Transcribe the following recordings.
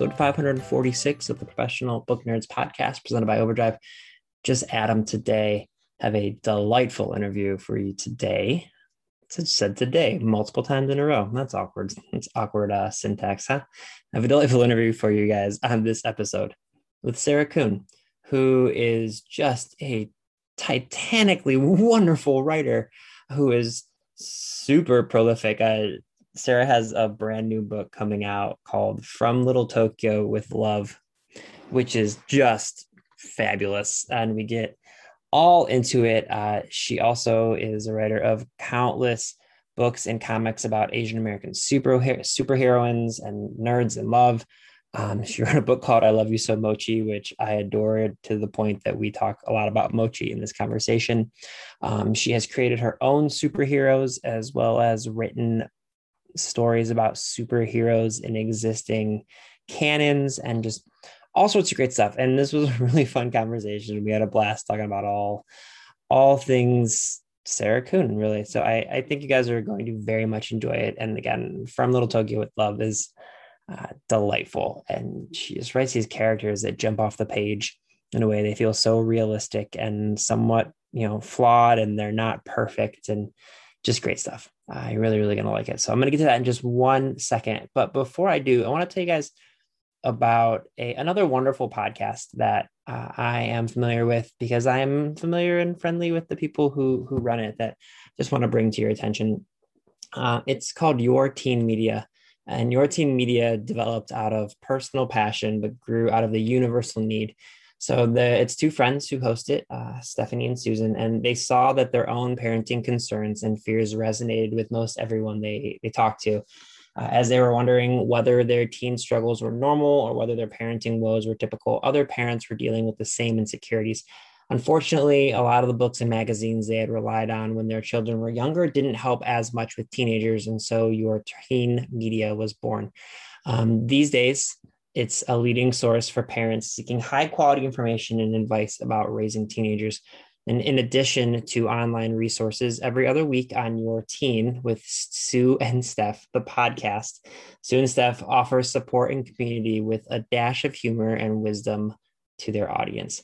episode 546 of the Professional Book Nerds podcast presented by OverDrive. Just Adam today. Have a delightful interview for you today. It said today multiple times in a row. That's awkward. That's awkward syntax, huh? I have a delightful interview for you guys on this episode with Sarah Kuhn, who is just a titanically wonderful writer who is super prolific. Sarah has a brand new book coming out called From Little Tokyo with Love, which is just fabulous. And we get all into it. She also is a writer of countless books and comics about Asian American superheroines and nerds and love. She wrote a book called I Love You So Mochi, which I adored to the point that we talk a lot about mochi in this conversation. She has created her own superheroes as well as written stories about superheroes in existing canons and just all sorts of great stuff. And this was a really fun conversation. We had a blast talking about all things Sarah Kuhn, really. So I think you guys are going to very much enjoy it. And again, From Little Tokyo with Love is delightful. And she just writes these characters that jump off the page in a way they feel so realistic and somewhat, flawed, and they're not perfect, and just great stuff. I'm really, really going to like it. So I'm going to get to that in just 1 second. But before I do, I want to tell you guys about another wonderful podcast that I am familiar with, because I am familiar and friendly with the people who run it, that just want to bring to your attention. It's called Your Teen Media, and Your Teen Media developed out of personal passion, but grew out of the universal need. So it's two friends who host it, Stephanie and Susan, and they saw that their own parenting concerns and fears resonated with most everyone they talked to. As they were wondering whether their teen struggles were normal or whether their parenting woes were typical, other parents were dealing with the same insecurities. Unfortunately, a lot of the books and magazines they had relied on when their children were younger didn't help as much with teenagers, and so Your Teen Media was born. These days, it's a leading source for parents seeking high-quality information and advice about raising teenagers. And in addition to online resources, every other week on Your Teen with Sue and Steph, the podcast, Sue and Steph offer support and community with a dash of humor and wisdom to their audience.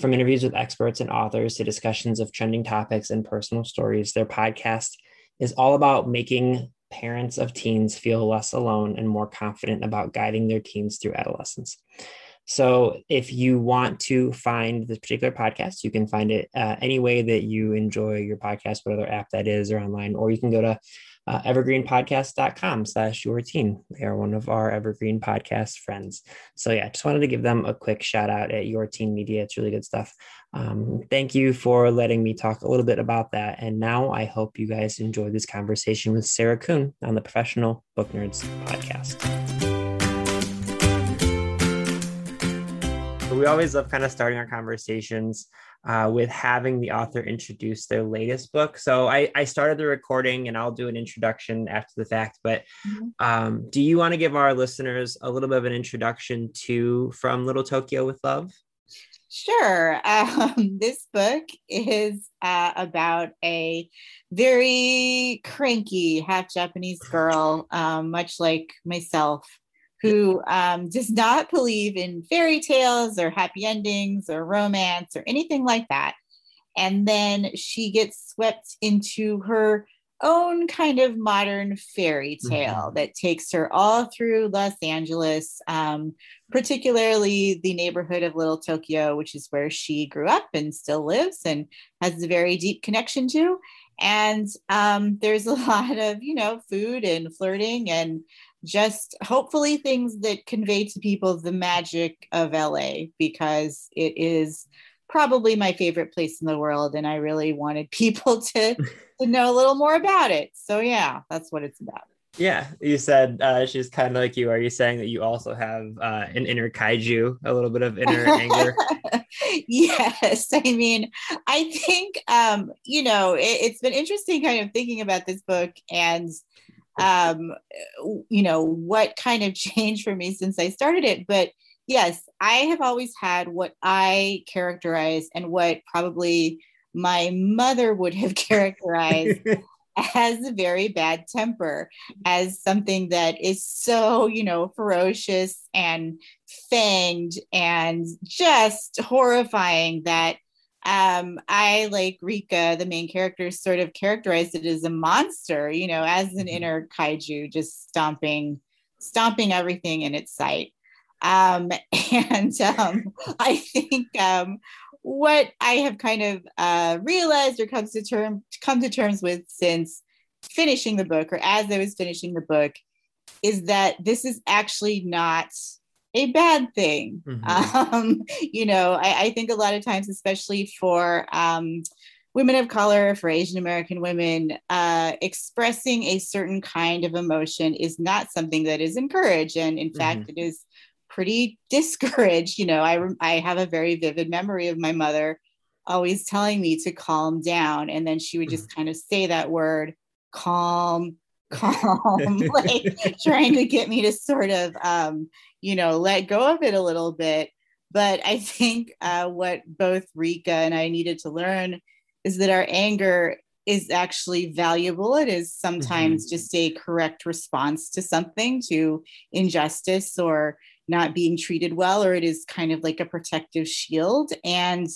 From interviews with experts and authors to discussions of trending topics and personal stories, their podcast is all about making parents of teens feel less alone and more confident about guiding their teens through adolescence. So if you want to find this particular podcast, you can find it any way that you enjoy your podcast, whatever app that is or online, or you can go to evergreenpodcast.com/yourteen. They are one of our Evergreen Podcast friends. So yeah, just wanted to give them a quick shout out at Your Teen Media. It's really good stuff. Thank you for letting me talk a little bit about that. And now I hope you guys enjoyed this conversation with Sarah Kuhn on the Professional Book Nerds podcast. We always love kind of starting our conversations with having the author introduce their latest book. So I started the recording, and I'll do an introduction after the fact, but do you want to give our listeners a little bit of an introduction to From Little Tokyo with Love? Sure. This book is about a very cranky half Japanese girl, much like myself, who does not believe in fairy tales or happy endings or romance or anything like that. And then she gets swept into her own kind of modern fairy tale that takes her all through Los Angeles, particularly the neighborhood of Little Tokyo, which is where she grew up and still lives and has a very deep connection to. And there's a lot of, food and flirting and just hopefully things that convey to people the magic of LA, because it is probably my favorite place in the world. And I really wanted people to know a little more about it. So yeah, that's what it's about. Yeah. You said she's kind of like you. Are you saying that you also have an inner kaiju, a little bit of inner anger? Yes. I mean, I think, it's been interesting kind of thinking about this book and what kind of change for me since I started it. But yes, I have always had what I characterize and what probably my mother would have characterized as a very bad temper, as something that is so, you know, ferocious and fanged and just horrifying that I, like Rika, the main character, sort of characterized it as a monster, you know, as an inner kaiju, just stomping everything in its sight. I think what I have kind of realized or come to terms with since finishing the book, or as I was finishing the book, is that this is actually not a bad thing. Mm-hmm. You know, I think a lot of times, especially for women of color, for Asian American women, expressing a certain kind of emotion is not something that is encouraged. And in mm-hmm. fact, it is pretty discouraged. You know, I have a very vivid memory of my mother always telling me to calm down. And then she would just kind of say that word, calm, like trying to get me to sort of, you know, let go of it a little bit. But I think what both Rika and I needed to learn is that our anger is actually valuable. It is sometimes mm-hmm. just a correct response to something, to injustice or not being treated well, or it is kind of like a protective shield. And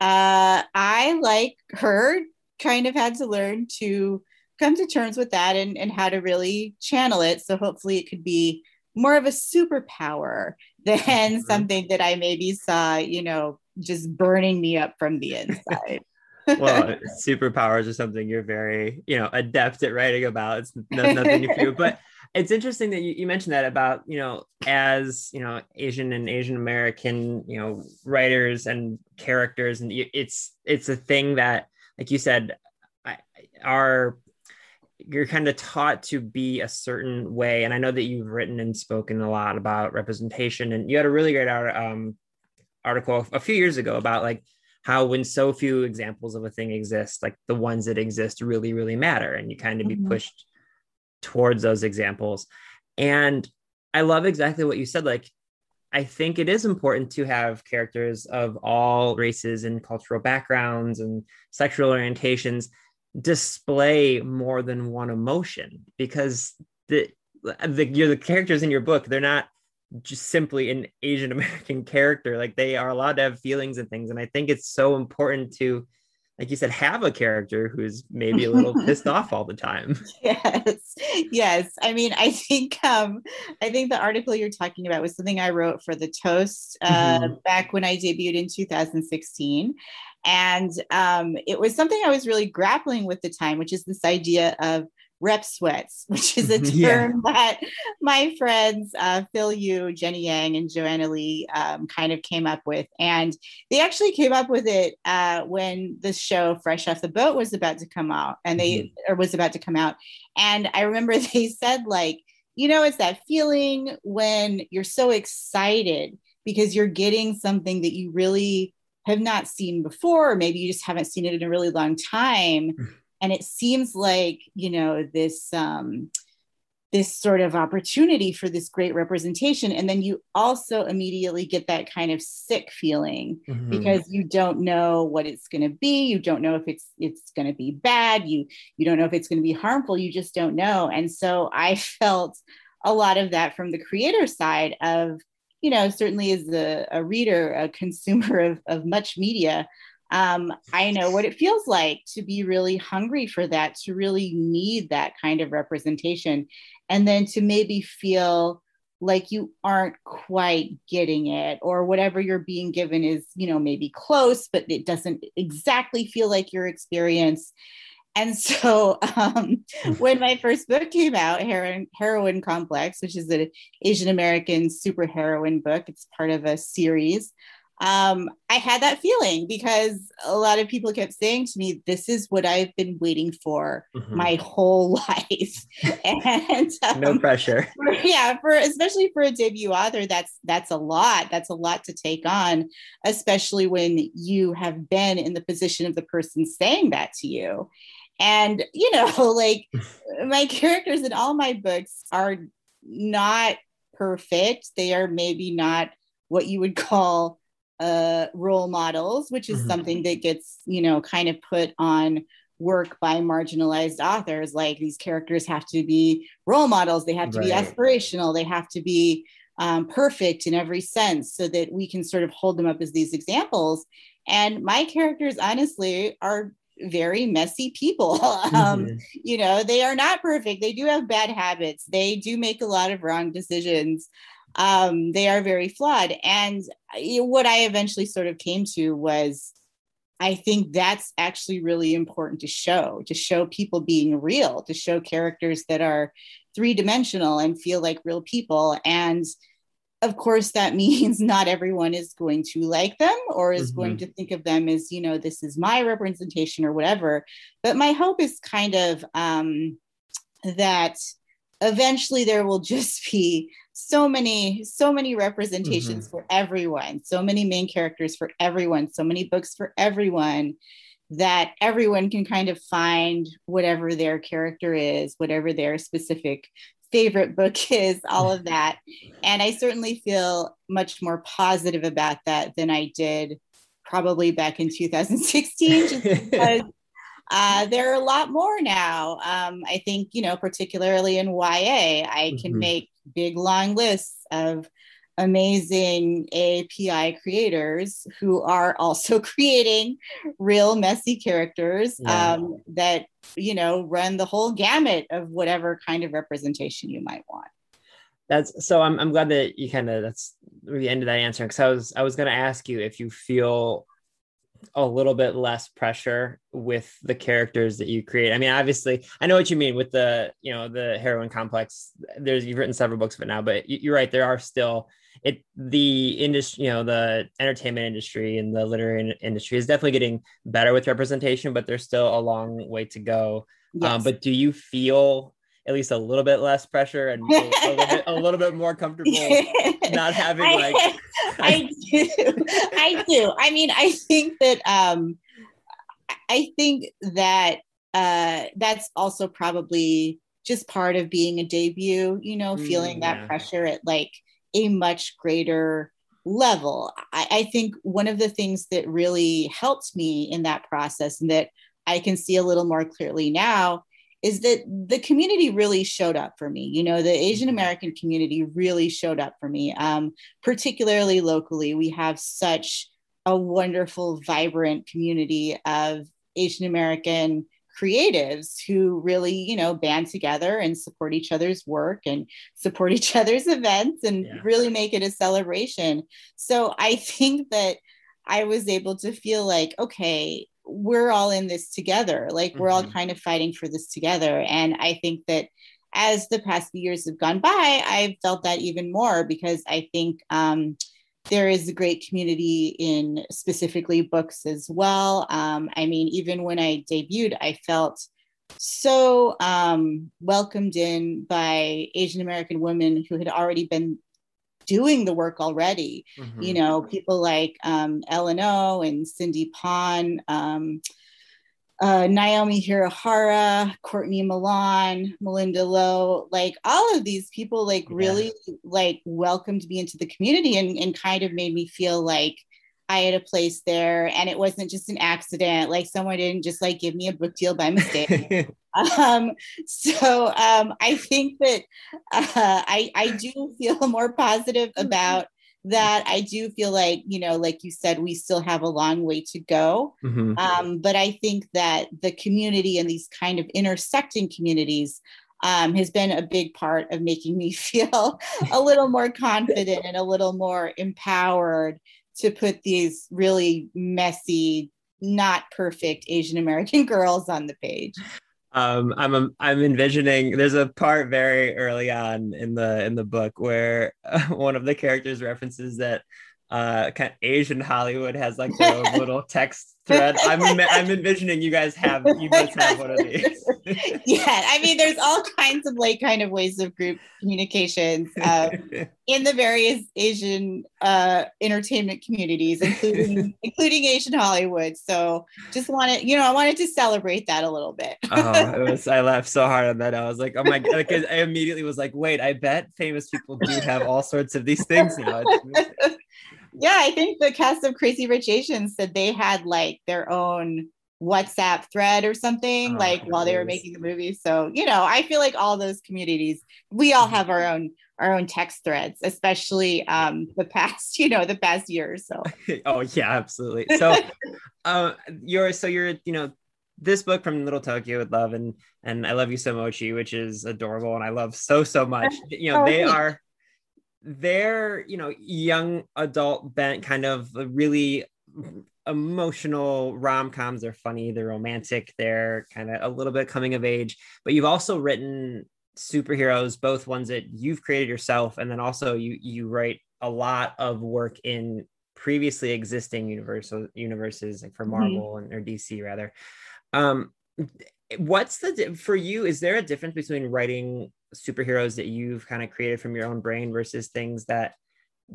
I, like her, kind of had to learn to come to terms with that and how to really channel it. So hopefully it could be more of a superpower than mm-hmm. something that I maybe saw, you know, just burning me up from the inside. Well, superpowers are something you're very, you know, adept at writing about. It's nothing new for you. But it's interesting that you mentioned that about, you know, as, you know, Asian and Asian American, you know, writers and characters. And it's a thing that, like you said, you're kind of taught to be a certain way. And I know that you've written and spoken a lot about representation. And you had a really great article a few years ago about, like, how when so few examples of a thing exist, like the ones that exist really, really matter. And you kind of mm-hmm. be pushed towards those examples. And I love exactly what you said. Like, I think it is important to have characters of all races and cultural backgrounds and sexual orientations display more than one emotion, because the characters in your book, they're not just simply an Asian American character. Like, they are allowed to have feelings and things. And I think it's so important to, like you said, have a character who's maybe a little pissed off all the time. Yes. I mean, I think the article you're talking about was something I wrote for The Toast mm-hmm. back when I debuted in 2016. And it was something I was really grappling with at the time, which is this idea of rep sweats, which is a term that my friends Phil Yu, Jenny Yang, and Joanna Lee kind of came up with. And they actually came up with it when the show Fresh Off the Boat was about to come out, and And I remember they said, like, you know, it's that feeling when you're so excited because you're getting something that you really have not seen before, or maybe you just haven't seen it in a really long time. And it seems like, you know, this sort of opportunity for this great representation. And then you also immediately get that kind of sick feeling mm-hmm. because you don't know what it's going to be. You don't know if it's going to be bad. You don't know if it's going to be harmful. You just don't know. And so I felt a lot of that from the creator side of, you know, certainly as a reader, a consumer of much media, I know what it feels like to be really hungry for that, to really need that kind of representation, and then to maybe feel like you aren't quite getting it, or whatever you're being given is, you know, maybe close, but it doesn't exactly feel like your experience. And so when my first book came out, Heroine Complex, which is an Asian American superheroine book, it's part of a series. I had that feeling because a lot of people kept saying to me, this is what I've been waiting for mm-hmm. my whole life. And no pressure. Especially for a debut author, that's a lot. That's a lot to take on, especially when you have been in the position of the person saying that to you. And, you know, like, my characters in all my books are not perfect. They are maybe not what you would call role models, which is mm-hmm. something that gets, you know, kind of put on work by marginalized authors. Like, these characters have to be role models. They have to be aspirational. They have to be perfect in every sense, so that we can sort of hold them up as these examples. And my characters, honestly, are very messy people. You know, they are not perfect. They do have bad habits. They do make a lot of wrong decisions. They are very flawed. And what I eventually sort of came to was, I think that's actually really important to show people being real, to show characters that are three-dimensional and feel like real people. And of course, that means not everyone is going to like them or is going to think of them as, you know, this is my representation or whatever. But my hope is kind of that eventually there will just be so many representations for everyone, so many main characters for everyone, so many books for everyone, that everyone can kind of find whatever their character is, whatever their specific favorite book is, all of that. And I certainly feel much more positive about that than I did probably back in 2016, just because there are a lot more now. I think, you know, particularly in YA, I can make big long lists of amazing API creators who are also creating real messy characters that, you know, run the whole gamut of whatever kind of representation you might want. That's so I'm glad that you kind of, that's where you ended that answer, because I was going to ask you if you feel a little bit less pressure with the characters that you create. I mean, obviously I know what you mean with the, you know, the Heroine Complex, there's, you've written several books of it now, but you're right. There are still the industry, you know, the entertainment industry and the literary industry is definitely getting better with representation, but there's still a long way to go. Yes. But do you feel at least a little bit less pressure and a little bit more comfortable not having I do. I mean, I think that that's also probably just part of being a debut, you know, feeling that pressure at like a much greater level. I think one of the things that really helped me in that process, and that I can see a little more clearly now, is that the community really showed up for me. You know, the Asian American community really showed up for me, particularly locally. We have such a wonderful, vibrant community of Asian American creatives who really, you know, band together and support each other's work and support each other's events and really make it a celebration. So I think that I was able to feel like, okay, we're all in this together. Like, we're all kind of fighting for this together. And I think that as the past few years have gone by, I've felt that even more, because I think there is a great community in specifically books as well. I mean, even when I debuted, I felt so welcomed in by Asian American women who had already been doing the work already. You know, people like Ellen O and Cindy Pon, Naomi Hirahara, Courtney Milan, Melinda Lowe, like all of these people like really like welcomed me into the community and kind of made me feel like I had a place there, and it wasn't just an accident. Like, someone didn't just like give me a book deal by mistake. So I think that I do feel more positive about that. I do feel like, you know, like you said, we still have a long way to go. But I think that the community and these kind of intersecting communities has been a big part of making me feel a little more confident and a little more empowered to put these really messy, not perfect Asian American girls on the page. I'm envisioning, there's a part very early on in the book where one of the characters references that kind of Asian Hollywood has like their own little text thread. I'm envisioning you guys have one of these. Yeah, I mean, there's all kinds of like kind of ways of group communications in the various Asian entertainment communities, including Asian Hollywood. So just I wanted to celebrate that a little bit. I laughed so hard on that. I was like, oh my god, because I immediately was like, wait, I bet famous people do have all sorts of these things now. Yeah, I think the cast of Crazy Rich Asians said they had like their own WhatsApp thread or something while they were making the movie. So, you know, I feel like all those communities, we all have our own text threads, especially the past year or so. Oh yeah, absolutely. So this book from Little Tokyo with Love and I Love You So Mochi, which is adorable and I love so much. You know, they're young adult bent kind of really emotional rom-coms. They're funny, they're romantic, they're kind of a little bit coming of age, but you've also written superheroes, both ones that you've created yourself, and then also you write a lot of work in previously existing universes, like for Marvel or DC rather. For you, is there a difference between writing superheroes that you've kind of created from your own brain versus things that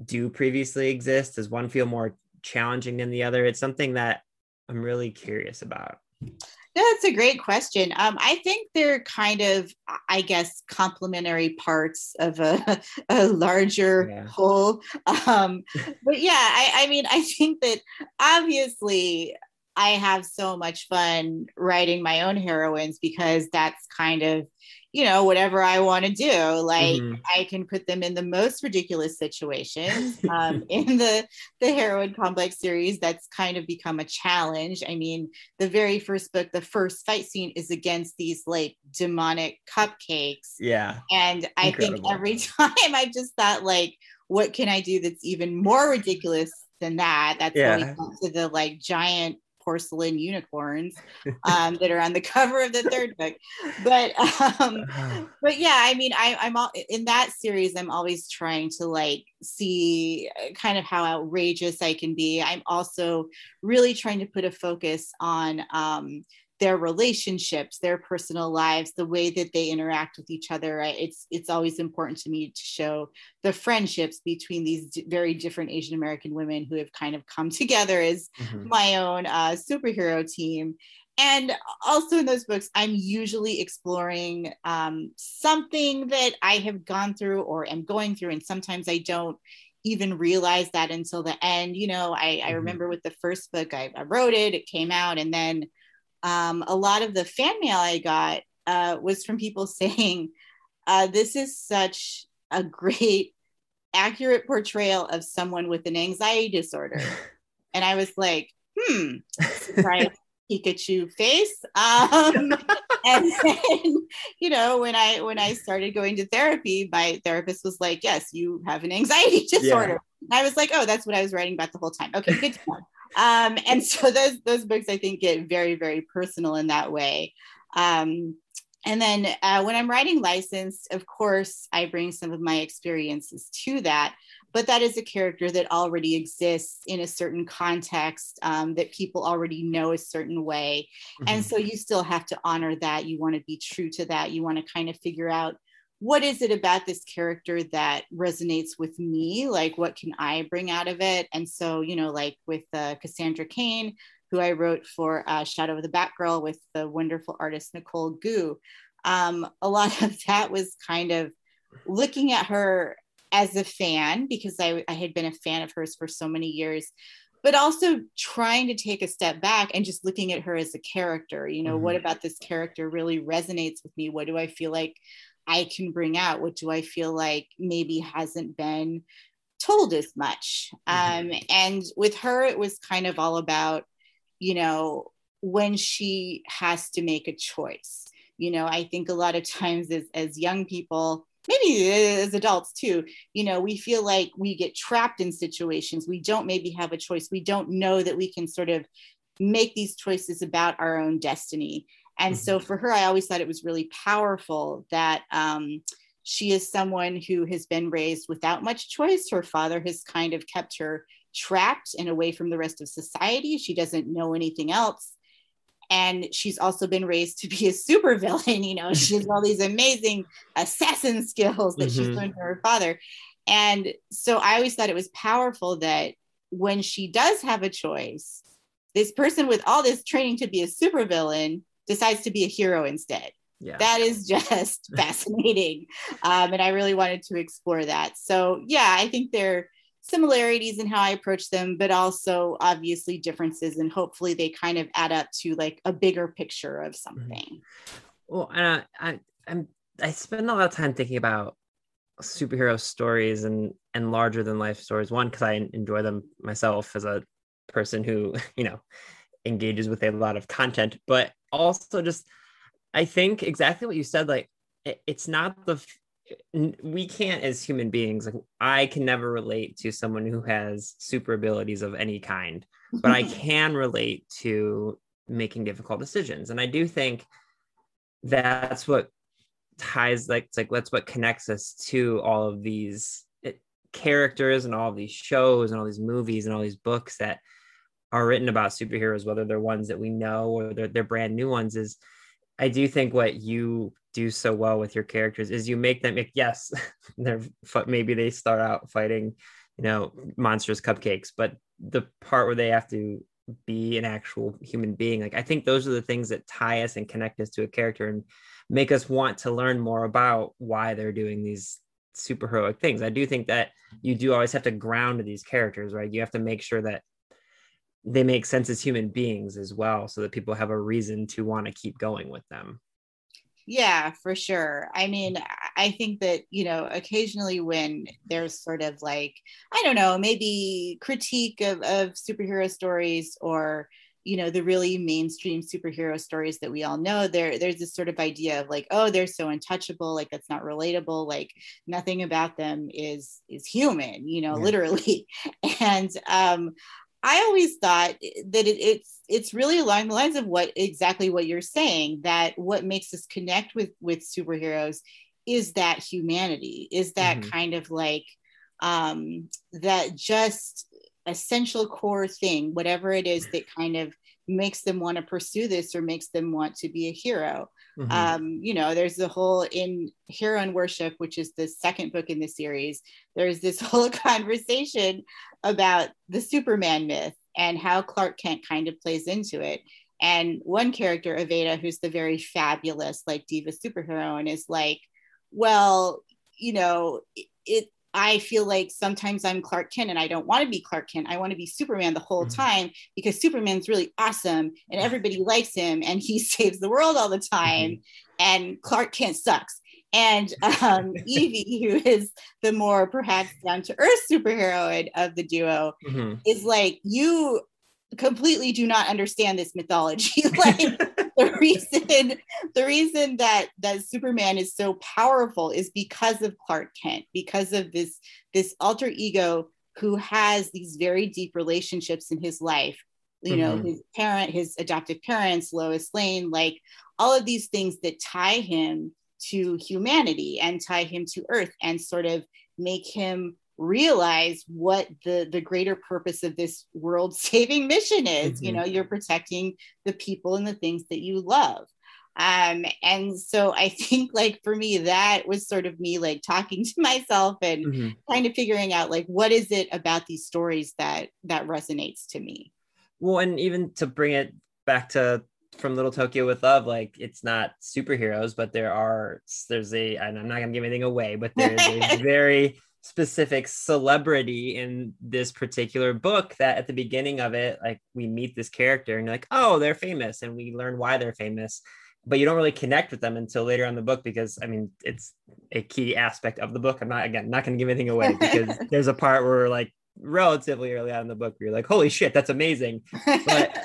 do previously exist? Does one feel more challenging than the other? It's something that I'm really curious about. No, that's a great question. I think they're kind of, I guess, complementary parts of a larger whole. But yeah, I mean, I think that obviously I have so much fun writing my own heroines because that's kind of, you know, whatever I want to do, like I can put them in the most ridiculous situations. In the Heroine Complex series, that's kind of become a challenge. I mean, the very first book, the first fight scene is against these like demonic cupcakes. Yeah. And I think every time I just thought like, what can I do that's even more ridiculous than that? That's when we come to the like giant porcelain unicorns that are on the cover of the third book, but yeah, I mean, I'm all in that series. I'm always trying to like see kind of how outrageous I can be. I'm also really trying to put a focus on their relationships, their personal lives, the way that they interact with each other. It's always important to me to show the friendships between these very different Asian American women who have kind of come together as my own superhero team. And also in those books, I'm usually exploring something that I have gone through or am going through. And sometimes I don't even realize that until the end. You know, I remember with the first book, I wrote it, it came out, and then a lot of the fan mail I got was from people saying, this is such a great, accurate portrayal of someone with an anxiety disorder. And I was like, surprise Pikachu face. And then, you know, when I started going to therapy, my therapist was like, yes, you have an anxiety disorder. Yeah. I was like, oh, that's what I was writing about the whole time. Okay, good to know. And so those books, I think, get very, very personal in that way. And then when I'm writing licensed, of course, I bring some of my experiences to that. But that is a character that already exists in a certain context, that people already know a certain way. And so you still have to honor that. You want to be true to that. You want to kind of figure out, what is it about this character that resonates with me? Like, what can I bring out of it? And so, you know, like with Cassandra Cain, who I wrote for Shadow of the Batgirl with the wonderful artist, Nicole Gu. A lot of that was kind of looking at her as a fan, because I had been a fan of hers for so many years, but also trying to take a step back and just looking at her as a character. You know, what about this character really resonates with me? What do I feel like I can bring out? What do I feel like maybe hasn't been told as much? And with her, it was kind of all about, you know, when she has to make a choice. You know, I think a lot of times as young people, maybe as adults too, you know, we feel like we get trapped in situations. We don't maybe have a choice. We don't know that we can sort of make these choices about our own destiny. And so for her, I always thought it was really powerful that she is someone who has been raised without much choice. Her father has kind of kept her trapped and away from the rest of society. She doesn't know anything else. And she's also been raised to be a supervillain. You know, she has all these amazing assassin skills that she's learned from her father. And so I always thought it was powerful that when she does have a choice, this person with all this training to be a supervillain decides to be a hero instead. Yeah. That is just fascinating. And I really wanted to explore that. So yeah, I think they're similarities in how I approach them, but also obviously differences, and hopefully they kind of add up to like a bigger picture of something. Well, and I spend a lot of time thinking about superhero stories and larger than life stories. One, because I enjoy them myself as a person who, you know, engages with a lot of content, but also just, I think exactly what you said, like, it's not the, we can't as human beings, like I can never relate to someone who has super abilities of any kind, but I can relate to making difficult decisions. And I do think that's what ties, like that's what connects us to all of these characters and all of these shows and all these movies and all these books that are written about superheroes, whether they're ones that we know or they're brand new ones, is I do think what you do so well with your characters is you make them, yes, they're maybe they start out fighting, you know, monstrous cupcakes, but the part where they have to be an actual human being, like I think those are the things that tie us and connect us to a character and make us want to learn more about why they're doing these superheroic things. I do think that you do always have to ground these characters, right? You have to make sure that they make sense as human beings as well, so that people have a reason to want to keep going with them. Yeah, for sure. I mean, I think that, you know, occasionally when there's sort of like, I don't know, maybe critique of superhero stories or, you know, the really mainstream superhero stories that we all know, there's this sort of idea of like, oh, they're so untouchable, like that's not relatable, like nothing about them is human, you know, literally. And I always thought that it's really along the lines of exactly what you're saying, that what makes us connect with superheroes is that humanity, is that kind of like that just essential core thing, whatever it is that kind of makes them want to pursue this or makes them want to be a hero. You know, there's the whole in Heroine Worship, which is the second book in the series, there's this whole conversation about the Superman myth and how Clark Kent kind of plays into it. And one character, Aveda, who's the very fabulous, like diva superhero, and is like, well, you know, I feel like sometimes I'm Clark Kent and I don't want to be Clark Kent. I want to be Superman the whole time, because Superman's really awesome and everybody likes him and he saves the world all the time. And Clark Kent sucks. And Evie, who is the more perhaps down to earth superheroine of the duo, is like, you completely do not understand this mythology. Like, the reason that Superman is so powerful is because of Clark Kent, because of this alter ego who has these very deep relationships in his life, you know, his adoptive parents, Lois Lane, like all of these things that tie him to humanity and tie him to Earth and sort of make him realize what the greater purpose of this world saving mission is. You know, you're protecting the people and the things that you love. And so I think, like, for me, that was sort of me like talking to myself and kind of figuring out like, what is it about these stories that resonates to me? Well, and even to bring it back to From Little Tokyo with Love, like, it's not superheroes, but there's a, and I'm not gonna give anything away, but there's a very specific celebrity in this particular book that at the beginning of it, like, we meet this character and you're like, oh, they're famous, and we learn why they're famous, but you don't really connect with them until later on the book, because I mean, it's a key aspect of the book. I'm not gonna give anything away, because there's a part where, like, relatively early on in the book where you're like, holy shit, that's amazing, but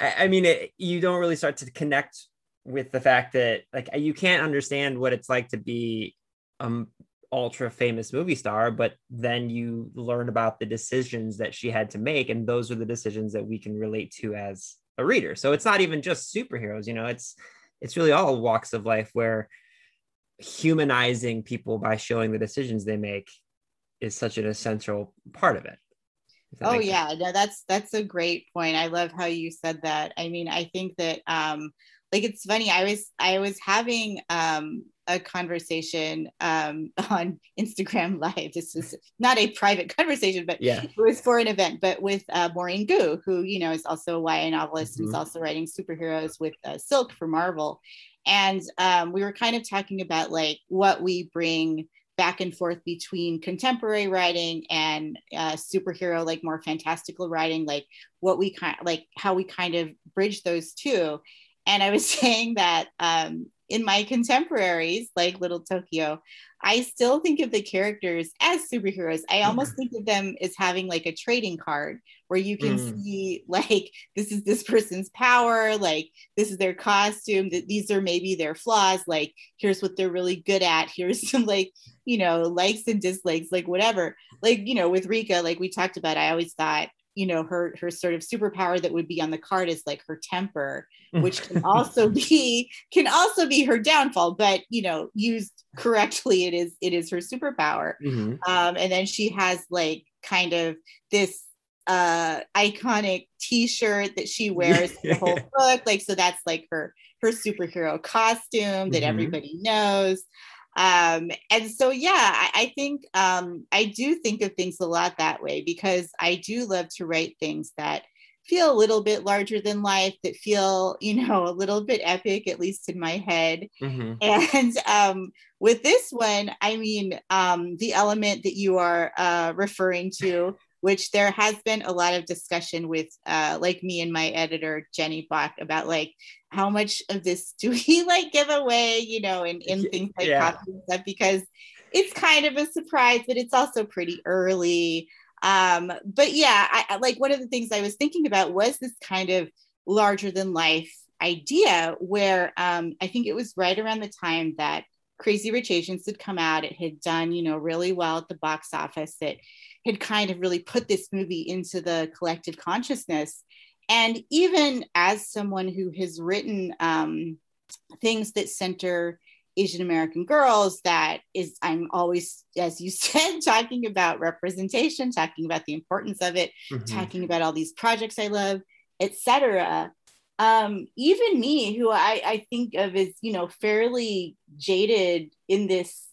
I mean, you don't really start to connect with the fact that, like, you can't understand what it's like to be ultra famous movie star, but then you learn about the decisions that she had to make, and those are the decisions that we can relate to as a reader. So it's not even just superheroes, you know, it's really all walks of life, where humanizing people by showing the decisions they make is such an essential part of it. Oh yeah, no, that's a great point. I love how you said that. I mean, I think that like, it's funny, I was having a conversation on Instagram Live. This was not a private conversation, but it was for an event, but with Maureen Gu, who, you know, is also a YA novelist who's also writing superheroes with Silk for Marvel. And we were kind of talking about like what we bring back and forth between contemporary writing and superhero, like more fantastical writing, like what we kind of, like how we kind of bridge those two. And I was saying that in my contemporaries, like Little Tokyo, I still think of the characters as superheroes. I almost think of them as having like a trading card where you can see like, this is this person's power, like this is their costume, that these are maybe their flaws, like here's what they're really good at, here's some like, you know, likes and dislikes, like whatever. Like, you know, with Rika, like we talked about, I always thought, you know, her sort of superpower that would be on the card is like her temper, which can also be her downfall, but, you know, used correctly, it is her superpower. And then she has like kind of this iconic t-shirt that she wears the whole book, like, so that's like her superhero costume that everybody knows. And so, yeah, I think, I do think of things a lot that way, because I do love to write things that feel a little bit larger than life, that feel, you know, a little bit epic, at least in my head. And, with this one, I mean, the element that you are, referring to, which there has been a lot of discussion with, like me and my editor, Jenny Bach, about like, how much of this do we like give away, you know, in things like coffee and stuff, because it's kind of a surprise, but it's also pretty early. But yeah, I like, one of the things I was thinking about was this kind of larger than life idea where I think it was right around the time that Crazy Rich Asians had come out. It had done, you know, really well at the box office. It had kind of really put this movie into the collective consciousness. And even as someone who has written things that center Asian American girls, that is, I'm always, as you said, talking about representation, talking about the importance of it, talking about all these projects I love, etc. Even me, who I think of as, you know, fairly jaded in this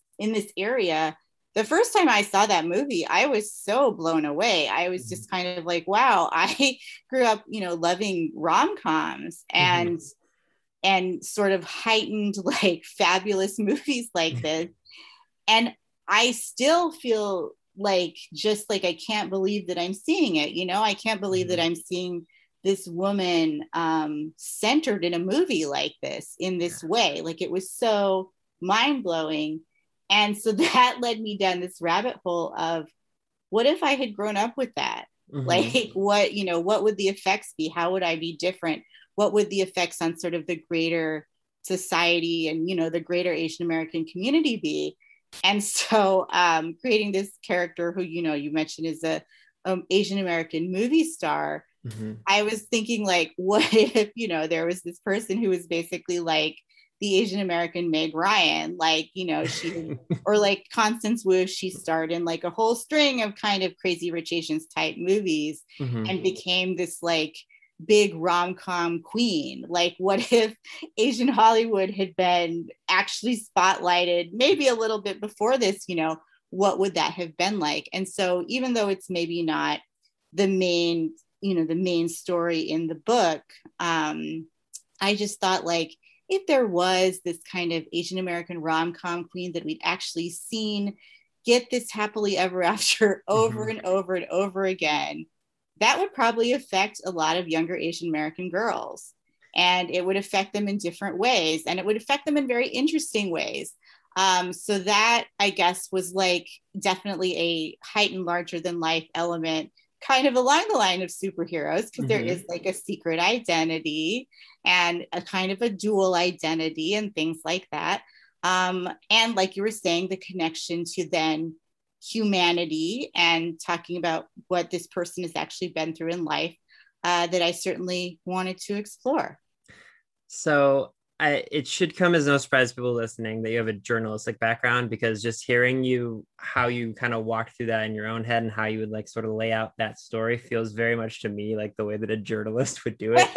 area, the first time I saw that movie, I was so blown away. I was just kind of like, wow, I grew up, you know, loving rom-coms and sort of heightened, like fabulous movies like this. And I still feel like, just like, I can't believe that I'm seeing it. You know, I can't believe that I'm seeing this woman centered in a movie like this, in this way. Like, it was so mind-blowing. And so that led me down this rabbit hole of, what if I had grown up with that? Like, what, you know, what would the effects be? How would I be different? What would the effects on sort of the greater society and, you know, the greater Asian American community be? And so creating this character who, you know, you mentioned is a Asian American movie star. I was thinking, like, what if, you know, there was this person who was basically like the Asian American Meg Ryan, like, you know, she, or like Constance Wu, she starred in like a whole string of kind of Crazy Rich Asians type movies and became this like big rom-com queen. Like, what if Asian Hollywood had been actually spotlighted maybe a little bit before this, you know, what would that have been like? And so, even though it's maybe not the main, you know, the main story in the book, I just thought, like, if there was this kind of Asian American rom-com queen that we'd actually seen get this happily ever after over and over and over again, that would probably affect a lot of younger Asian American girls. And it would affect them in different ways. And it would affect them in very interesting ways. So that, I guess, was like definitely a heightened larger than life element, kind of along the line of superheroes, because there is like a secret identity and a kind of a dual identity and things like that. And like you were saying, the connection to then humanity and talking about what this person has actually been through in life, that I certainly wanted to explore. So it should come as no surprise to people listening that you have a journalistic background, because just hearing you, how you kind of walk through that in your own head and how you would like sort of lay out that story feels very much to me like the way that a journalist would do it.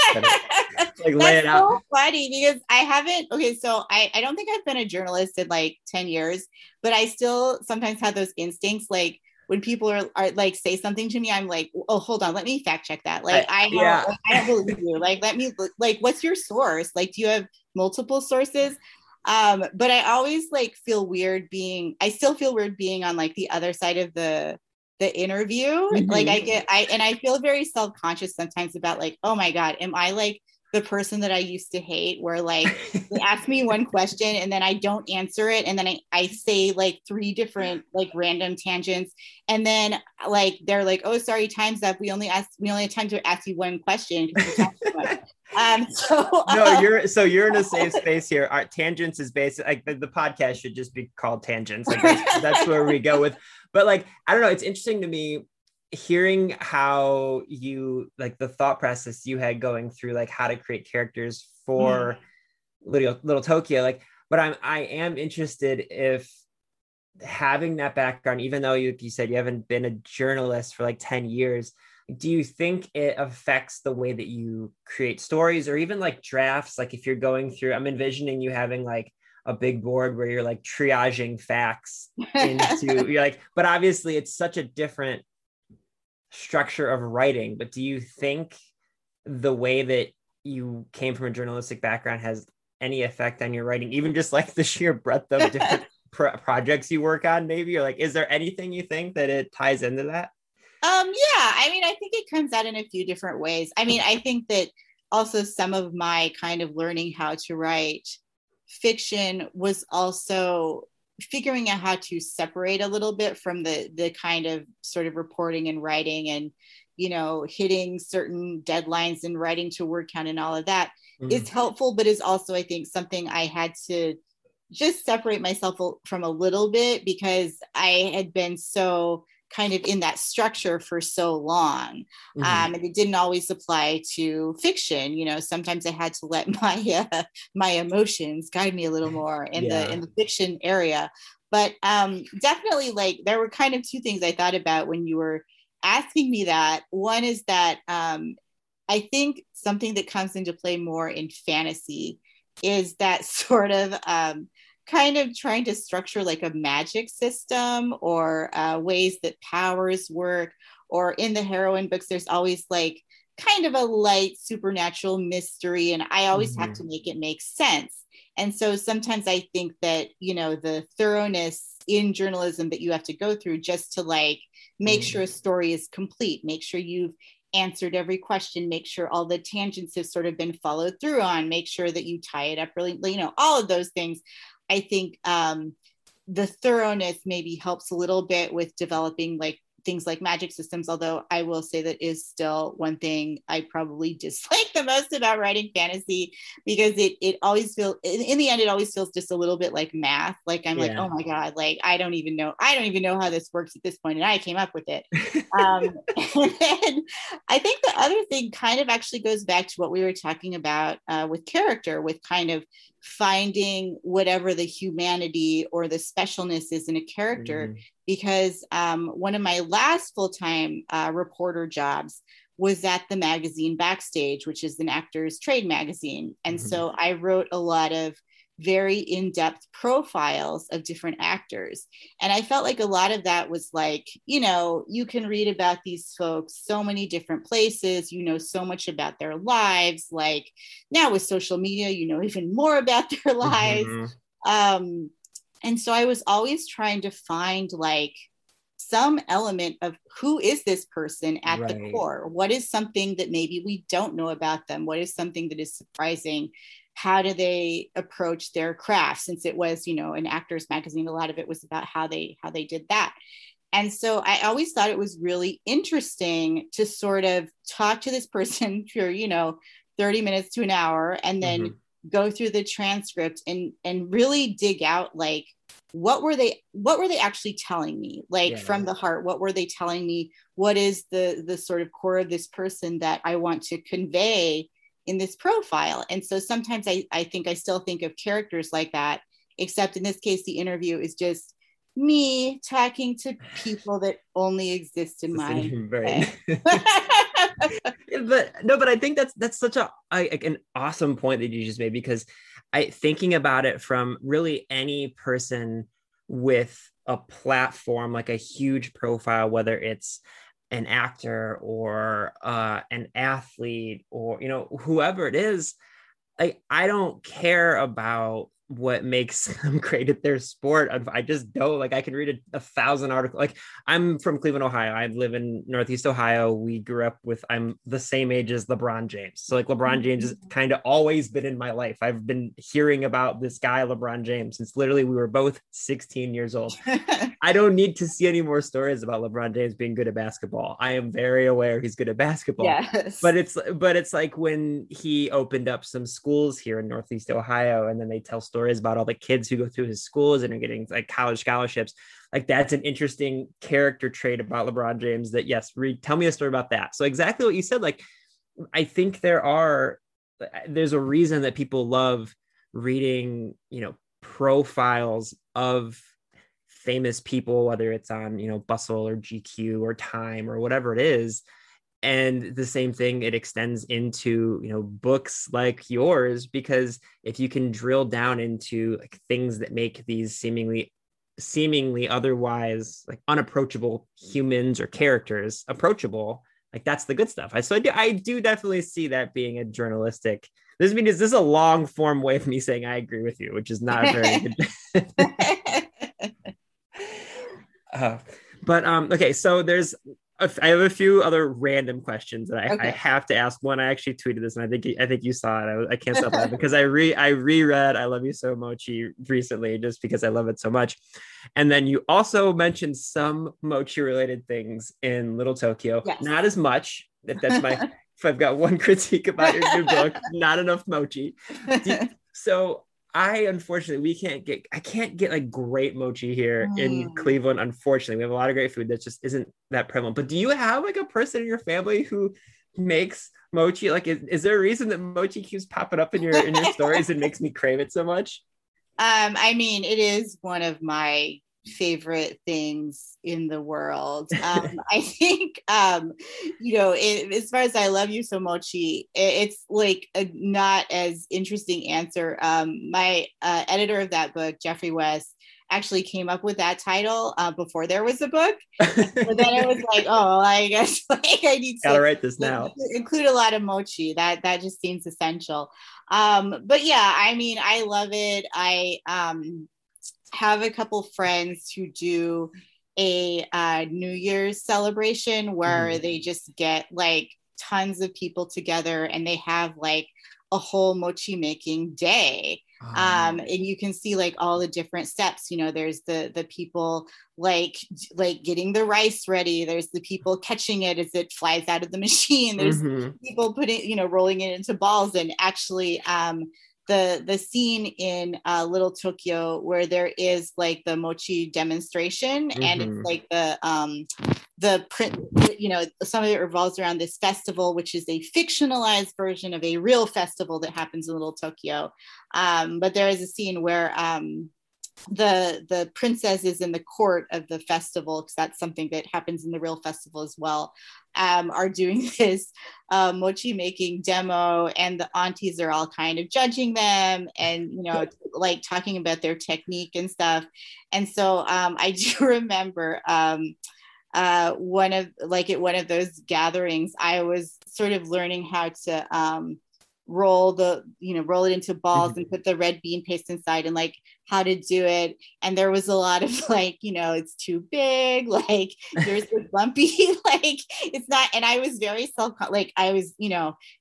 Like, lay it out. That's so funny, because I haven't, okay, so I don't think I've been a journalist in like 10 years, but I still sometimes have those instincts. Like, when people are like, say something to me, I'm like, oh, hold on, let me fact check that. Like, I don't believe you. Like, let me, like, what's your source? Like, do you have multiple sources? But I always like feel weird being, I still feel weird being on like the other side of the interview. Mm-hmm. Like I feel very self-conscious sometimes about like, oh my God, am I like the person that I used to hate where like they ask me one question and then I don't answer it. And then I say like three different like random tangents. And then like, they're like, oh, sorry, time's up. We only had time to ask you one question. You're in a safe space here. Our tangents is basically like the podcast should just be called Tangents. Like that's where we go with, but like, I don't know. It's interesting to me hearing how you like the thought process you had going through, like how to create characters for Little Tokyo. Like, but I am interested if having that background, even though you said you haven't been a journalist for like 10 years, do you think it affects the way that you create stories or even like drafts? Like if you're going through, I'm envisioning you having like a big board where you're like triaging facts into you're like, but obviously it's such a different structure of writing. But do you think the way that you came from a journalistic background has any effect on your writing, even just like the sheer breadth of different projects you work on maybe, or like, is there anything you think that it ties into that? Yeah, I mean, I think it comes out in a few different ways. I mean, I think that also some of my kind of learning how to write fiction was also figuring out how to separate a little bit from the kind of sort of reporting and writing and, you know, hitting certain deadlines and writing to word count and all of that is helpful, but is also, I think, something I had to just separate myself from a little bit because I had been so kind of in that structure for so long. And it didn't always apply to fiction. You know, sometimes I had to let my my emotions guide me a little more in the fiction area. But definitely like there were kind of two things I thought about when you were asking me that. One is that I think something that comes into play more in fantasy is that sort of kind of trying to structure like a magic system or ways that powers work, or in the heroine books, there's always like kind of a light supernatural mystery. And I always have to make it make sense. And so sometimes I think that, you know, the thoroughness in journalism that you have to go through just to like, make sure a story is complete, make sure you've answered every question, make sure all the tangents have sort of been followed through on, make sure that you tie it up really, you know, all of those things. I think the thoroughness maybe helps a little bit with developing like things like magic systems, although I will say that is still one thing I probably dislike the most about writing fantasy, because it always feels, in the end, it always feels just a little bit like math. Like I'm like, oh my God, like, I don't even know how this works at this point, and I came up with it. And then I think the other thing kind of actually goes back to what we were talking about with character, with kind of finding whatever the humanity or the specialness is in a character, because one of my last full-time reporter jobs was at the magazine Backstage, which is an actor's trade magazine. And so I wrote a lot of very in-depth profiles of different actors. And I felt like a lot of that was like, you know, you can read about these folks so many different places, you know, so much about their lives. Like now with social media, you know, even more about their lives. And so I was always trying to find like some element of who is this person at the core? What is something that maybe we don't know about them? What is something that is surprising? How do they approach their craft? Since it was, you know, an actor's magazine, a lot of it was about how they did that. And so I always thought it was really interesting to sort of talk to this person for, you know, 30 minutes to an hour, and then go through the transcript and really dig out like, what were they actually telling me? Like from the heart, what were they telling me? What is the sort of core of this person that I want to convey in this profile? And so sometimes I think I still think of characters like that, except in this case, the interview is just me talking to people that only exist in my brain. But I think that's such an awesome point that you just made, because thinking about it from really any person with a platform, like a huge profile, whether it's an actor or an athlete or, you know, whoever it is, I don't care about what makes them great at their sport. I just don't, like, I can read a thousand articles. Like, I'm from Cleveland, Ohio. I live in Northeast Ohio. We grew up with, I'm the same age as LeBron James. So like LeBron James has kind of always been in my life. I've been hearing about this guy, LeBron James, since literally we were both 16 years old. I don't need to see any more stories about LeBron James being good at basketball. I am very aware he's good at basketball, yes. But it's like when he opened up some schools here in Northeast Ohio, and then they tell stories about all the kids who go through his schools and are getting like college scholarships. Like, that's an interesting character trait about LeBron James that, yes, tell me a story about that. So exactly what you said, like, I think there's a reason that people love reading, profiles of famous people, whether it's on, Bustle or GQ or Time or whatever it is. And the same thing, it extends into, books like yours, because if you can drill down into like things that make these seemingly otherwise like unapproachable humans or characters approachable, like that's the good stuff. I do definitely see that being a journalistic. This is a long form way of me saying I agree with you, which is not a very good. Okay, so I have a few other random questions that I have to ask. One, I actually tweeted this, and I think you saw it. I can't stop laughing because I reread "I Love You So Mochi" recently just because I love it so much. And then you also mentioned some mochi-related things in Little Tokyo. Yes. Not as much. If I've got one critique about your new book, not enough mochi. So I can't get like great mochi here in Cleveland. Unfortunately, we have a lot of great food that just isn't that prevalent. But do you have like a person in your family who makes mochi? Like, is there a reason that mochi keeps popping up in your stories and makes me crave it so much? I mean, it is one of my favorite things in the world. I think, as far as I Love You So Mochi, it's like a not as interesting answer. My editor of that book, Jeffrey West, actually came up with that title before there was a book. But then it was like, oh, I guess I need to write this now. Include a lot of mochi. That just seems essential. But yeah, I mean, I love it. I have a couple friends who do a New Year's celebration where they just get like tons of people together and they have like a whole mochi making day. And you can see like all the different steps, there's the people like getting the rice ready. There's the people catching it as it flies out of the machine. There's people putting, rolling it into balls. And actually, the scene in Little Tokyo where there is like the mochi demonstration and it's like the print, some of it revolves around this festival, which is a fictionalized version of a real festival that happens in Little Tokyo. But there is a scene where the princess is in the court of the festival, because that's something that happens in the real festival as well, are doing this mochi making demo, and the aunties are all kind of judging them and like talking about their technique and stuff. And so I do remember at one of those gatherings, I was sort of learning how to roll it into balls and put the red bean paste inside and like how to do it. And there was a lot of like, it's too big, like there's the bumpy, like it's not. And I was very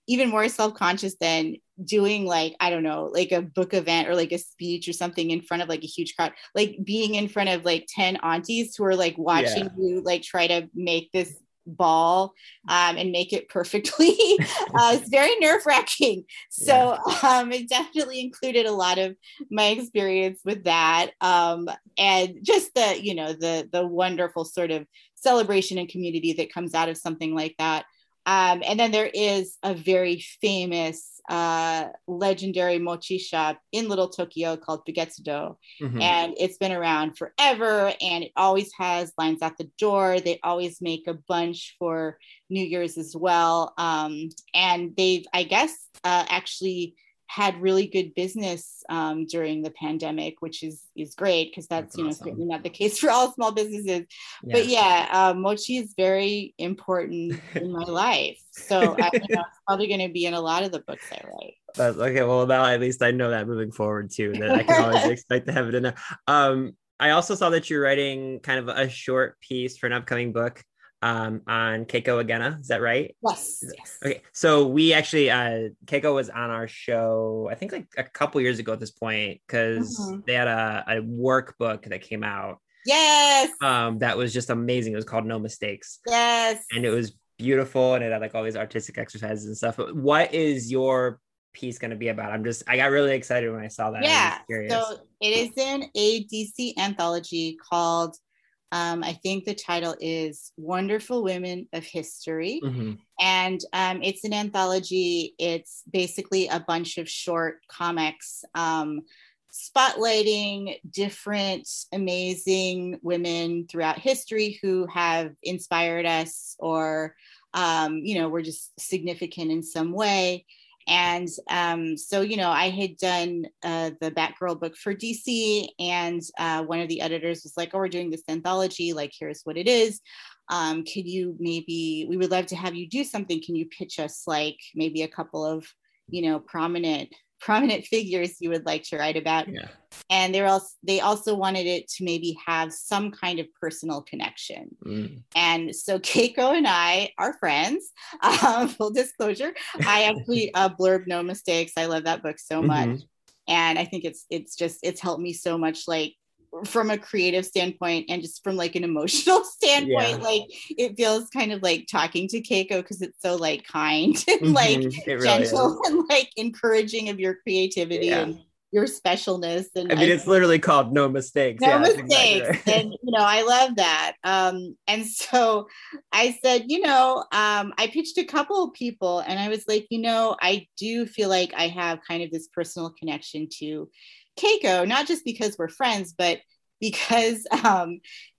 even more self-conscious than doing like, I don't know, like a book event or like a speech or something in front of like a huge crowd, like being in front of like 10 aunties who are like watching you like try to make this ball and make it perfectly. It's very nerve-wracking, so it definitely included a lot of my experience with that, and just the wonderful sort of celebration and community that comes out of something like that. And then there is a very famous legendary mochi shop in Little Tokyo called Fugetsudo, and it's been around forever, and it always has lines at the door. They always make a bunch for New Year's as well, and they've, I guess, actually had really good business during the pandemic, which is great, because that's you know awesome. Certainly not the case for all small businesses. Yeah. But yeah, Mochi is very important in my life. So I think that's probably going to be in a lot of the books I write. Okay, well now at least I know that moving forward too, that I can always expect to have it in there. I also saw that you're writing kind of a short piece for an upcoming book on Keiko Agena, is that right? Yes. Okay, so we actually, Keiko was on our show, I think like a couple years ago at this point, because they had a workbook that came out. Yes! That was just amazing. It was called No Mistakes. Yes! And it was beautiful, and it had like all these artistic exercises and stuff. But what is your piece going to be about? I got really excited when I saw that. Yeah, so it is in a DC anthology called, I think the title is Wonderful Women of History. Mm-hmm. And it's an anthology. It's basically a bunch of short comics spotlighting different amazing women throughout history who have inspired us or, you know, were just significant in some way. And so, you know, I had done the Batgirl book for DC, and one of the editors was like, oh, we're doing this anthology, like, here's what it is. Could you maybe, we would love to have you do something. Can you pitch us like maybe a couple of, you know, prominent figures you would like to write about? Yeah. And they also wanted it to maybe have some kind of personal connection. Mm. And so Keiko and I are friends, full disclosure. I actually blurbed No Mistakes. I love that book so much. Mm-hmm. And I think it's helped me so much, like from a creative standpoint and just from like an emotional standpoint. Yeah. Like it feels kind of like talking to Keiko because it's so like kind and like really gentle is. And like encouraging of your creativity. Yeah. And your specialness. And I mean, it's literally called No Mistakes. No Mistakes. Exactly. And, you know, I love that. And so I said, you know, I pitched a couple of people and I was like, you know, I do feel like I have kind of this personal connection to Keiko, not just because we're friends, but because,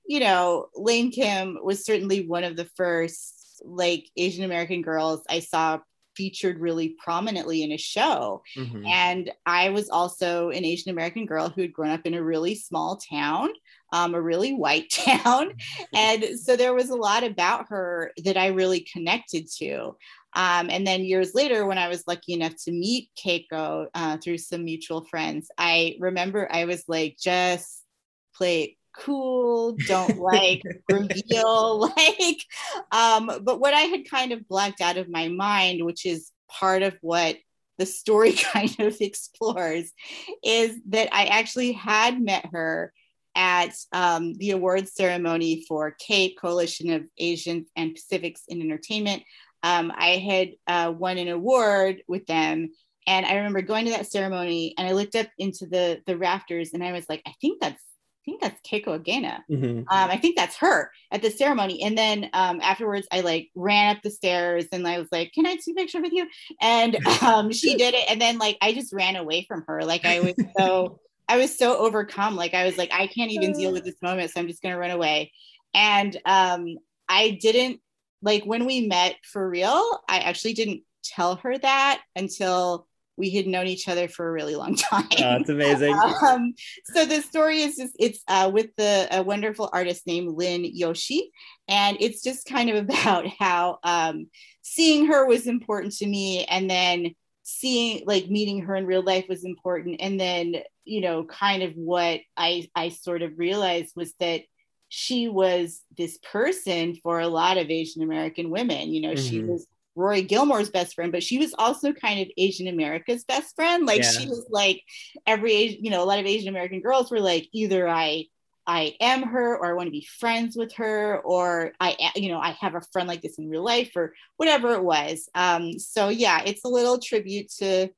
you know, Lane Kim was certainly one of the first like Asian American girls I saw featured really prominently in a show. Mm-hmm. And I was also an Asian American girl who had grown up in a really small town, a really white town. And so there was a lot about her that I really connected to. And then years later, when I was lucky enough to meet Keiko through some mutual friends, I remember I was like, just play cool, don't like reveal, like, but what I had kind of blacked out of my mind, which is part of what the story kind of explores, is that I actually had met her at the awards ceremony for CAPE, Coalition of Asians and Pacifics in Entertainment. I had won an award with them. And I remember going to that ceremony and I looked up into the rafters and I was like, I think that's Keiko Agena. Mm-hmm. I think that's her at the ceremony. And then afterwards, I like ran up the stairs and I was like, can I take a picture with you? And she did it. And then like, I just ran away from her. Like I was so overcome. Like I was like, I can't even deal with this moment. So I'm just going to run away. And I didn't, like when we met for real, I actually didn't tell her that until we had known each other for a really long time. Oh, that's amazing. So the story is just, it's with a wonderful artist named Lynn Yoshi. And it's just kind of about how seeing her was important to me. And then seeing, like meeting her in real life was important. And then, you know, kind of what I sort of realized was that she was this person for a lot of Asian American women. You know, mm-hmm. She was Rory Gilmore's best friend, but she was also kind of Asian America's best friend. Like yeah. She was like every, you know, a lot of Asian American girls were like, either I am her, or I want to be friends with her, or I, you know, I have a friend like this in real life, or whatever it was. So yeah, it's a little tribute to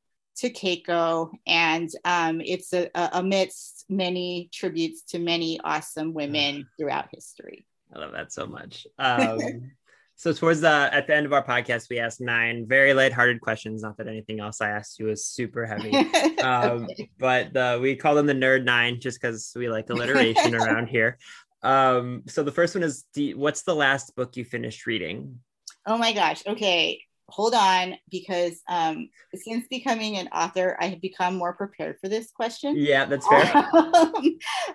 Keiko, and it's amidst many tributes to many awesome women throughout history. I love that so much. So towards at the end of our podcast, we asked 9 very lighthearted questions. Not that anything else I asked you was super heavy, okay. But we call them the Nerd 9 just because we like alliteration around here. So the first one is, what's the last book you finished reading? Oh my gosh. Okay. hold on, because since becoming an author, I have become more prepared for this question. Yeah, that's fair.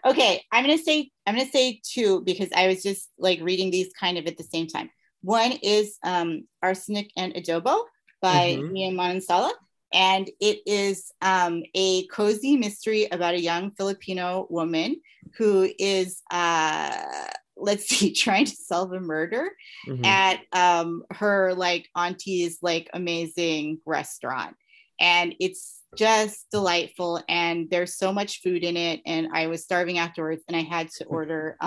Okay, I'm gonna say two, because I was just like reading these kind of at the same time. One is Arsenic and Adobo by Mia Manansala, and it is a cozy mystery about a young Filipino woman who is trying to solve a murder at her like auntie's like amazing restaurant. And it's just delightful. And there's so much food in it. And I was starving afterwards, and I had to order,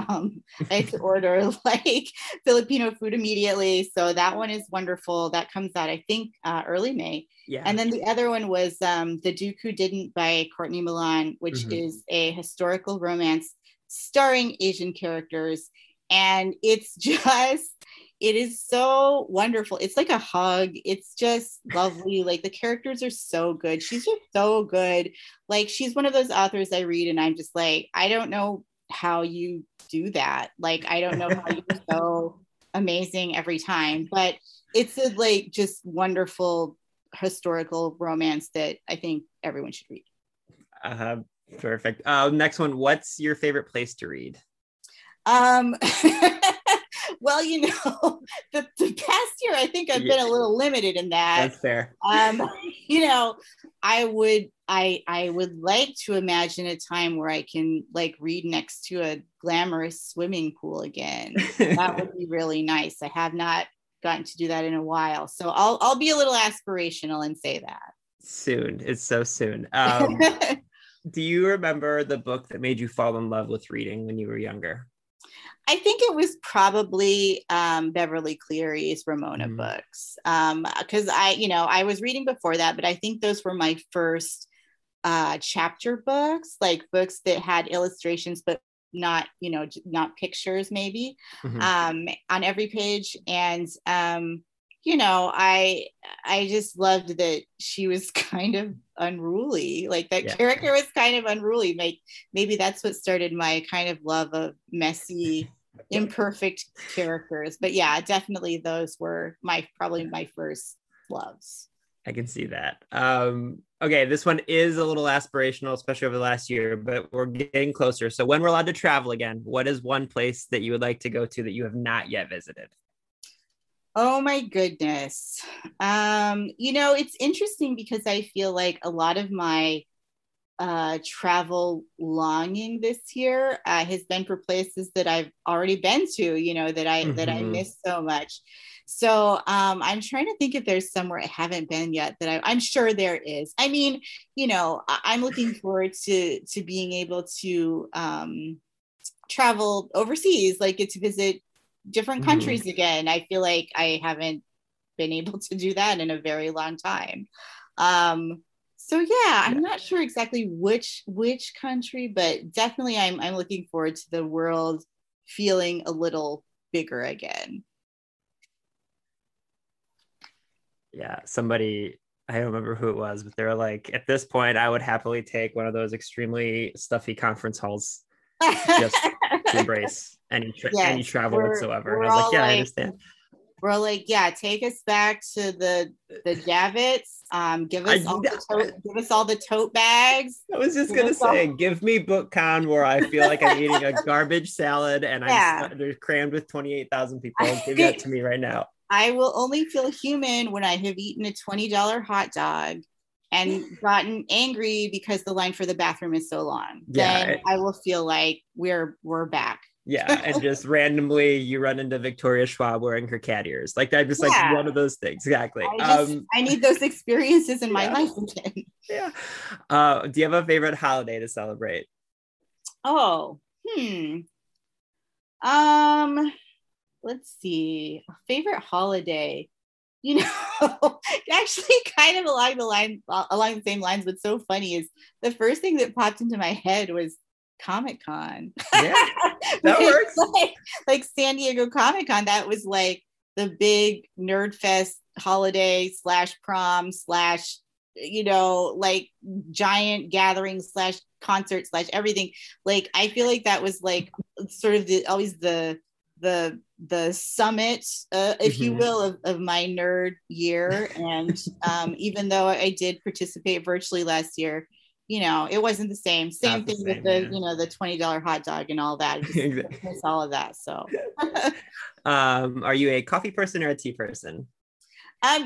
like Filipino food immediately. So that one is wonderful. That comes out, I think, early May. Yeah. And then the other one was The Duke Who Didn't by Courtney Milan, which is a historical romance starring Asian characters. And it's just, it is so wonderful. It's like a hug. It's just lovely. Like the characters are so good. She's just so good. Like she's one of those authors I read and I'm just like, I don't know how you do that. Like, I don't know how you're so amazing every time, but it's a like just wonderful historical romance that I think everyone should read. Perfect. Next one. What's your favorite place to read? Well, you know, the past year, I think I've been a little limited in that. That's fair. You know, I would like to imagine a time where I can like read next to a glamorous swimming pool again. That would be really nice. I have not gotten to do that in a while. So I'll be a little aspirational and say that. Soon. It's so soon. Do you remember the book that made you fall in love with reading when you were younger? I think it was probably Beverly Cleary's Ramona books. Because I was reading before that, but I think those were my first chapter books, like books that had illustrations, but not, you know, not pictures maybe on every page. And you know, I just loved that she was kind of unruly, like that character was kind of unruly. Like maybe that's what started my kind of love of messy, imperfect characters. But yeah, definitely those were probably my first loves. I can see that. Okay, this one is a little aspirational, especially over the last year, but we're getting closer. So when we're allowed to travel again, what is one place that you would like to go to that you have not yet visited? Oh my goodness. You know, it's interesting because I feel like a lot of my travel longing this year has been for places that I've already been to, you know, that I miss so much. So I'm trying to think if there's somewhere I haven't been yet that I'm sure there is. I mean, you know, I'm looking forward to being able to travel overseas, like get to visit different countries again. I feel like I haven't been able to do that in a very long time. So yeah, I'm not sure exactly which country, but definitely I'm looking forward to the world feeling a little bigger again. Yeah, somebody, I don't remember who it was, but they're like, at this point, I would happily take one of those extremely stuffy conference halls just to embrace any travel whatsoever. And I was like, I understand. We're like, take us back to the Javits. Give us all the tote bags. I was just gonna say, give me BookCon where I feel like I'm eating a garbage salad and I'm crammed with 28,000 people. Give that to me right now. I will only feel human when I have eaten a $20 hot dog and gotten angry because the line for the bathroom is so long. Yeah, then I will feel like we're back. Yeah, and just randomly you run into Victoria Schwab wearing her cat ears. Like I'm just like one of those things. Exactly. I need those experiences in my life again. Yeah. Do you have a favorite holiday to celebrate? Oh, let's see. Favorite holiday. You know, actually kind of along the same lines, what's so funny is the first thing that popped into my head was Comic-Con. Yeah, that works. Like San Diego Comic-Con, that was like the big nerd fest holiday /prom/ you know, like giant gathering /concert /everything. Like I feel like that was like sort of the always the the summit, if you will, of my nerd year. And even though I did participate virtually last year, you know, it wasn't the same. Same thing with the, you know, the $20 hot dog and all that. Exactly. All of that. So, are you a coffee person or a tea person?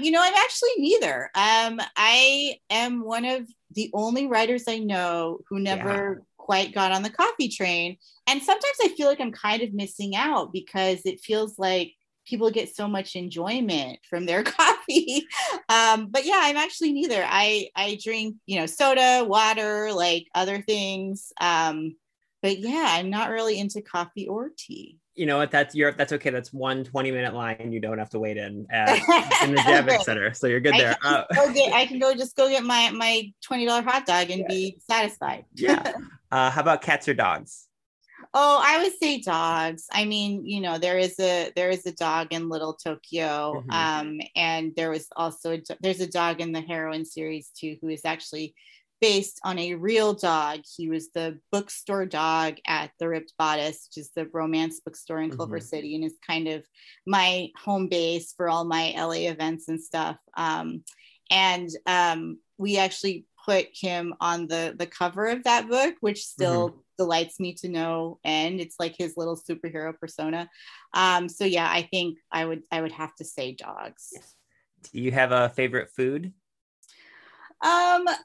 You know, I'm actually neither. I am one of the only writers I know who never quite got on the coffee train. And sometimes I feel like I'm kind of missing out because it feels like people get so much enjoyment from their coffee. But yeah, I'm actually neither. I drink, you know, soda, water, like other things. But yeah, I'm not really into coffee or tea. You know what, that's okay. That's one 20-minute line you don't have to wait in the Javits Center. So you're good there. I can just go get my $20 hot dog and be satisfied. Yeah. How about cats or dogs? Oh, I would say dogs. I mean, you know, there is a dog in Little Tokyo. Mm-hmm. And there was also, there's a dog in the Heroine series too, who is actually based on a real dog. He was the bookstore dog at the Ripped Bodice, which is the romance bookstore in Culver City, and is kind of my home base for all my LA events and stuff. And we actually put him on the cover of that book, which still delights me to no end. It's like his little superhero persona. So yeah, I think I would have to say dogs. Yes. Do you have a favorite food?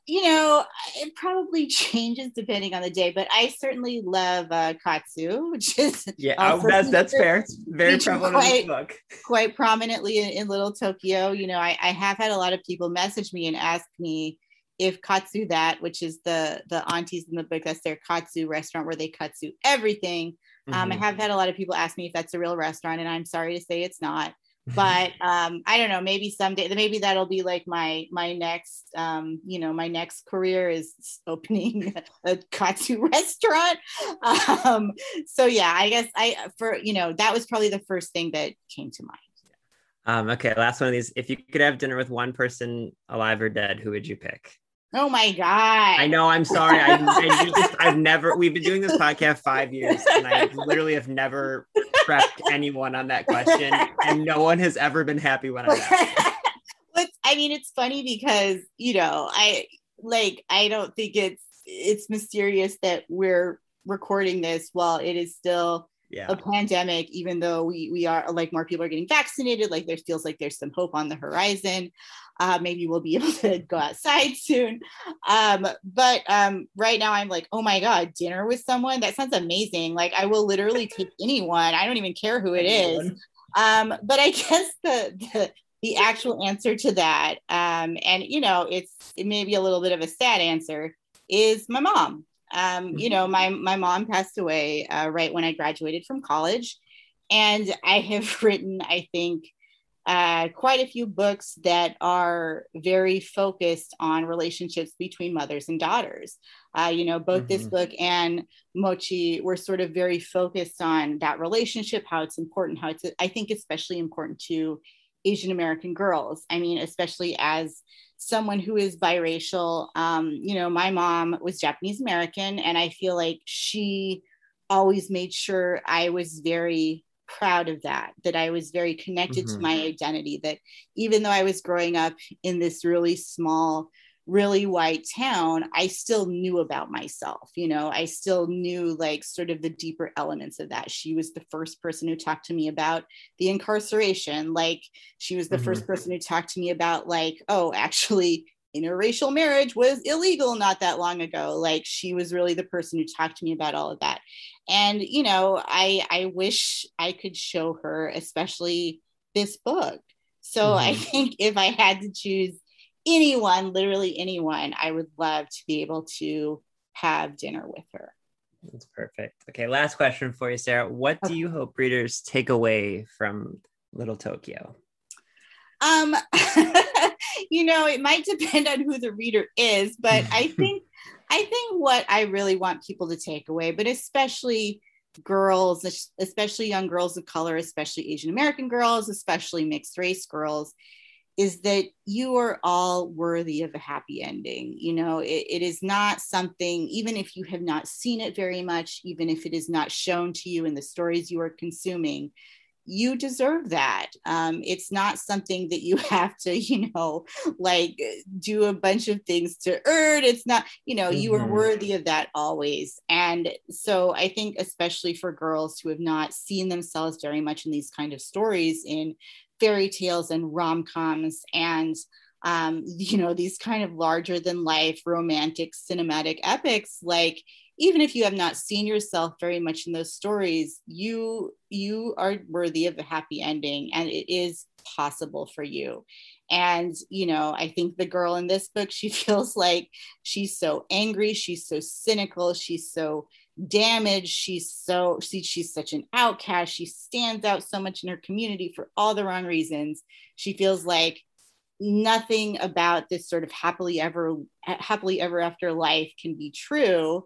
You know, it probably changes depending on the day, but I certainly love katsu, which is that's fair. It's very prevalent in the book. Quite prominently in Little Tokyo. You know, I have had a lot of people message me and ask me if katsu that, which is the aunties in the book, that's their katsu restaurant where they katsu everything. I have had a lot of people ask me if that's a real restaurant, and I'm sorry to say it's not. But I don't know, maybe someday, maybe that'll be like my next, you know, my next career is opening a katsu restaurant. So yeah, I guess that was probably the first thing that came to mind. Okay, last one of these. If you could have dinner with one person, alive or dead, who would you pick? Oh my God. I know, I'm sorry. We've been doing this podcast 5 years and I literally have never prepped anyone on that question, and no one has ever been happy when I asked. I mean, it's funny because, you know, I don't think it's mysterious that we're recording this while it is still a pandemic, even though we are, like, more people are getting vaccinated, like there feels like there's some hope on the horizon. Maybe we'll be able to go outside soon. But right now I'm like, oh my God, dinner with someone? That sounds amazing. Like, I will literally take anyone. I don't even care who it is. But I guess the actual answer to that, and you know, it may be a little bit of a sad answer, is my mom. You know, my mom passed away right when I graduated from college. And I have written, I think, quite a few books that are very focused on relationships between mothers and daughters. You know, both this book and Mochi were sort of very focused on that relationship, how it's important, I think especially important to Asian American girls. I mean, especially as someone who is biracial, you know, my mom was Japanese American, and I feel like she always made sure I was very proud of that I was very connected to my identity, that even though I was growing up in this really small, really white town, I still knew about myself. You know, I still knew, like, sort of the deeper elements of that. She was the first person who talked to me about the incarceration. Like, she was the first person who talked to me about, like, oh, actually interracial marriage was illegal not that long ago. Like, she was really the person who talked to me about all of that. And, you know, I wish I could show her, especially this book. So I think if I had to choose anyone, literally anyone, I would love to be able to have dinner with her. That's perfect. Okay, last question for you, Sarah. What do you hope readers take away from Little Tokyo? You know, it might depend on who the reader is, but I think what I really want people to take away, but especially girls, especially young girls of color, especially Asian American girls, especially mixed race girls, is that you are all worthy of a happy ending. You know, it is not something, even if you have not seen it very much, even if it is not shown to you in the stories you are consuming, you deserve that. It's not something that you have to, you know, like do a bunch of things to earn. It's not, you know, you are worthy of that always. And so I think, especially for girls who have not seen themselves very much in these kind of stories, in fairy tales and rom-coms and, you know, these kind of larger than life, romantic, cinematic epics, like, even if you have not seen yourself very much in those stories, you are worthy of a happy ending, and it is possible for you. And, you know, I think the girl in this book, she feels like she's so angry, she's so cynical, she's so damaged, she's such an outcast, she stands out so much in her community for all the wrong reasons. She feels like nothing about this sort of happily ever after life can be true.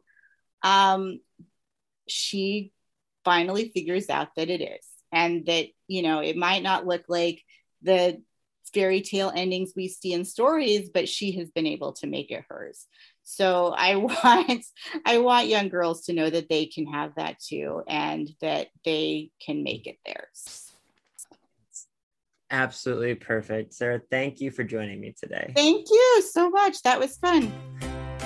She finally figures out that it is, and that, you know, it might not look like the fairy tale endings we see in stories, but she has been able to make it hers. So I want young girls to know that they can have that too, and that they can make it theirs. Absolutely perfect. Sarah, thank you for joining me today. Thank you so much. That was fun.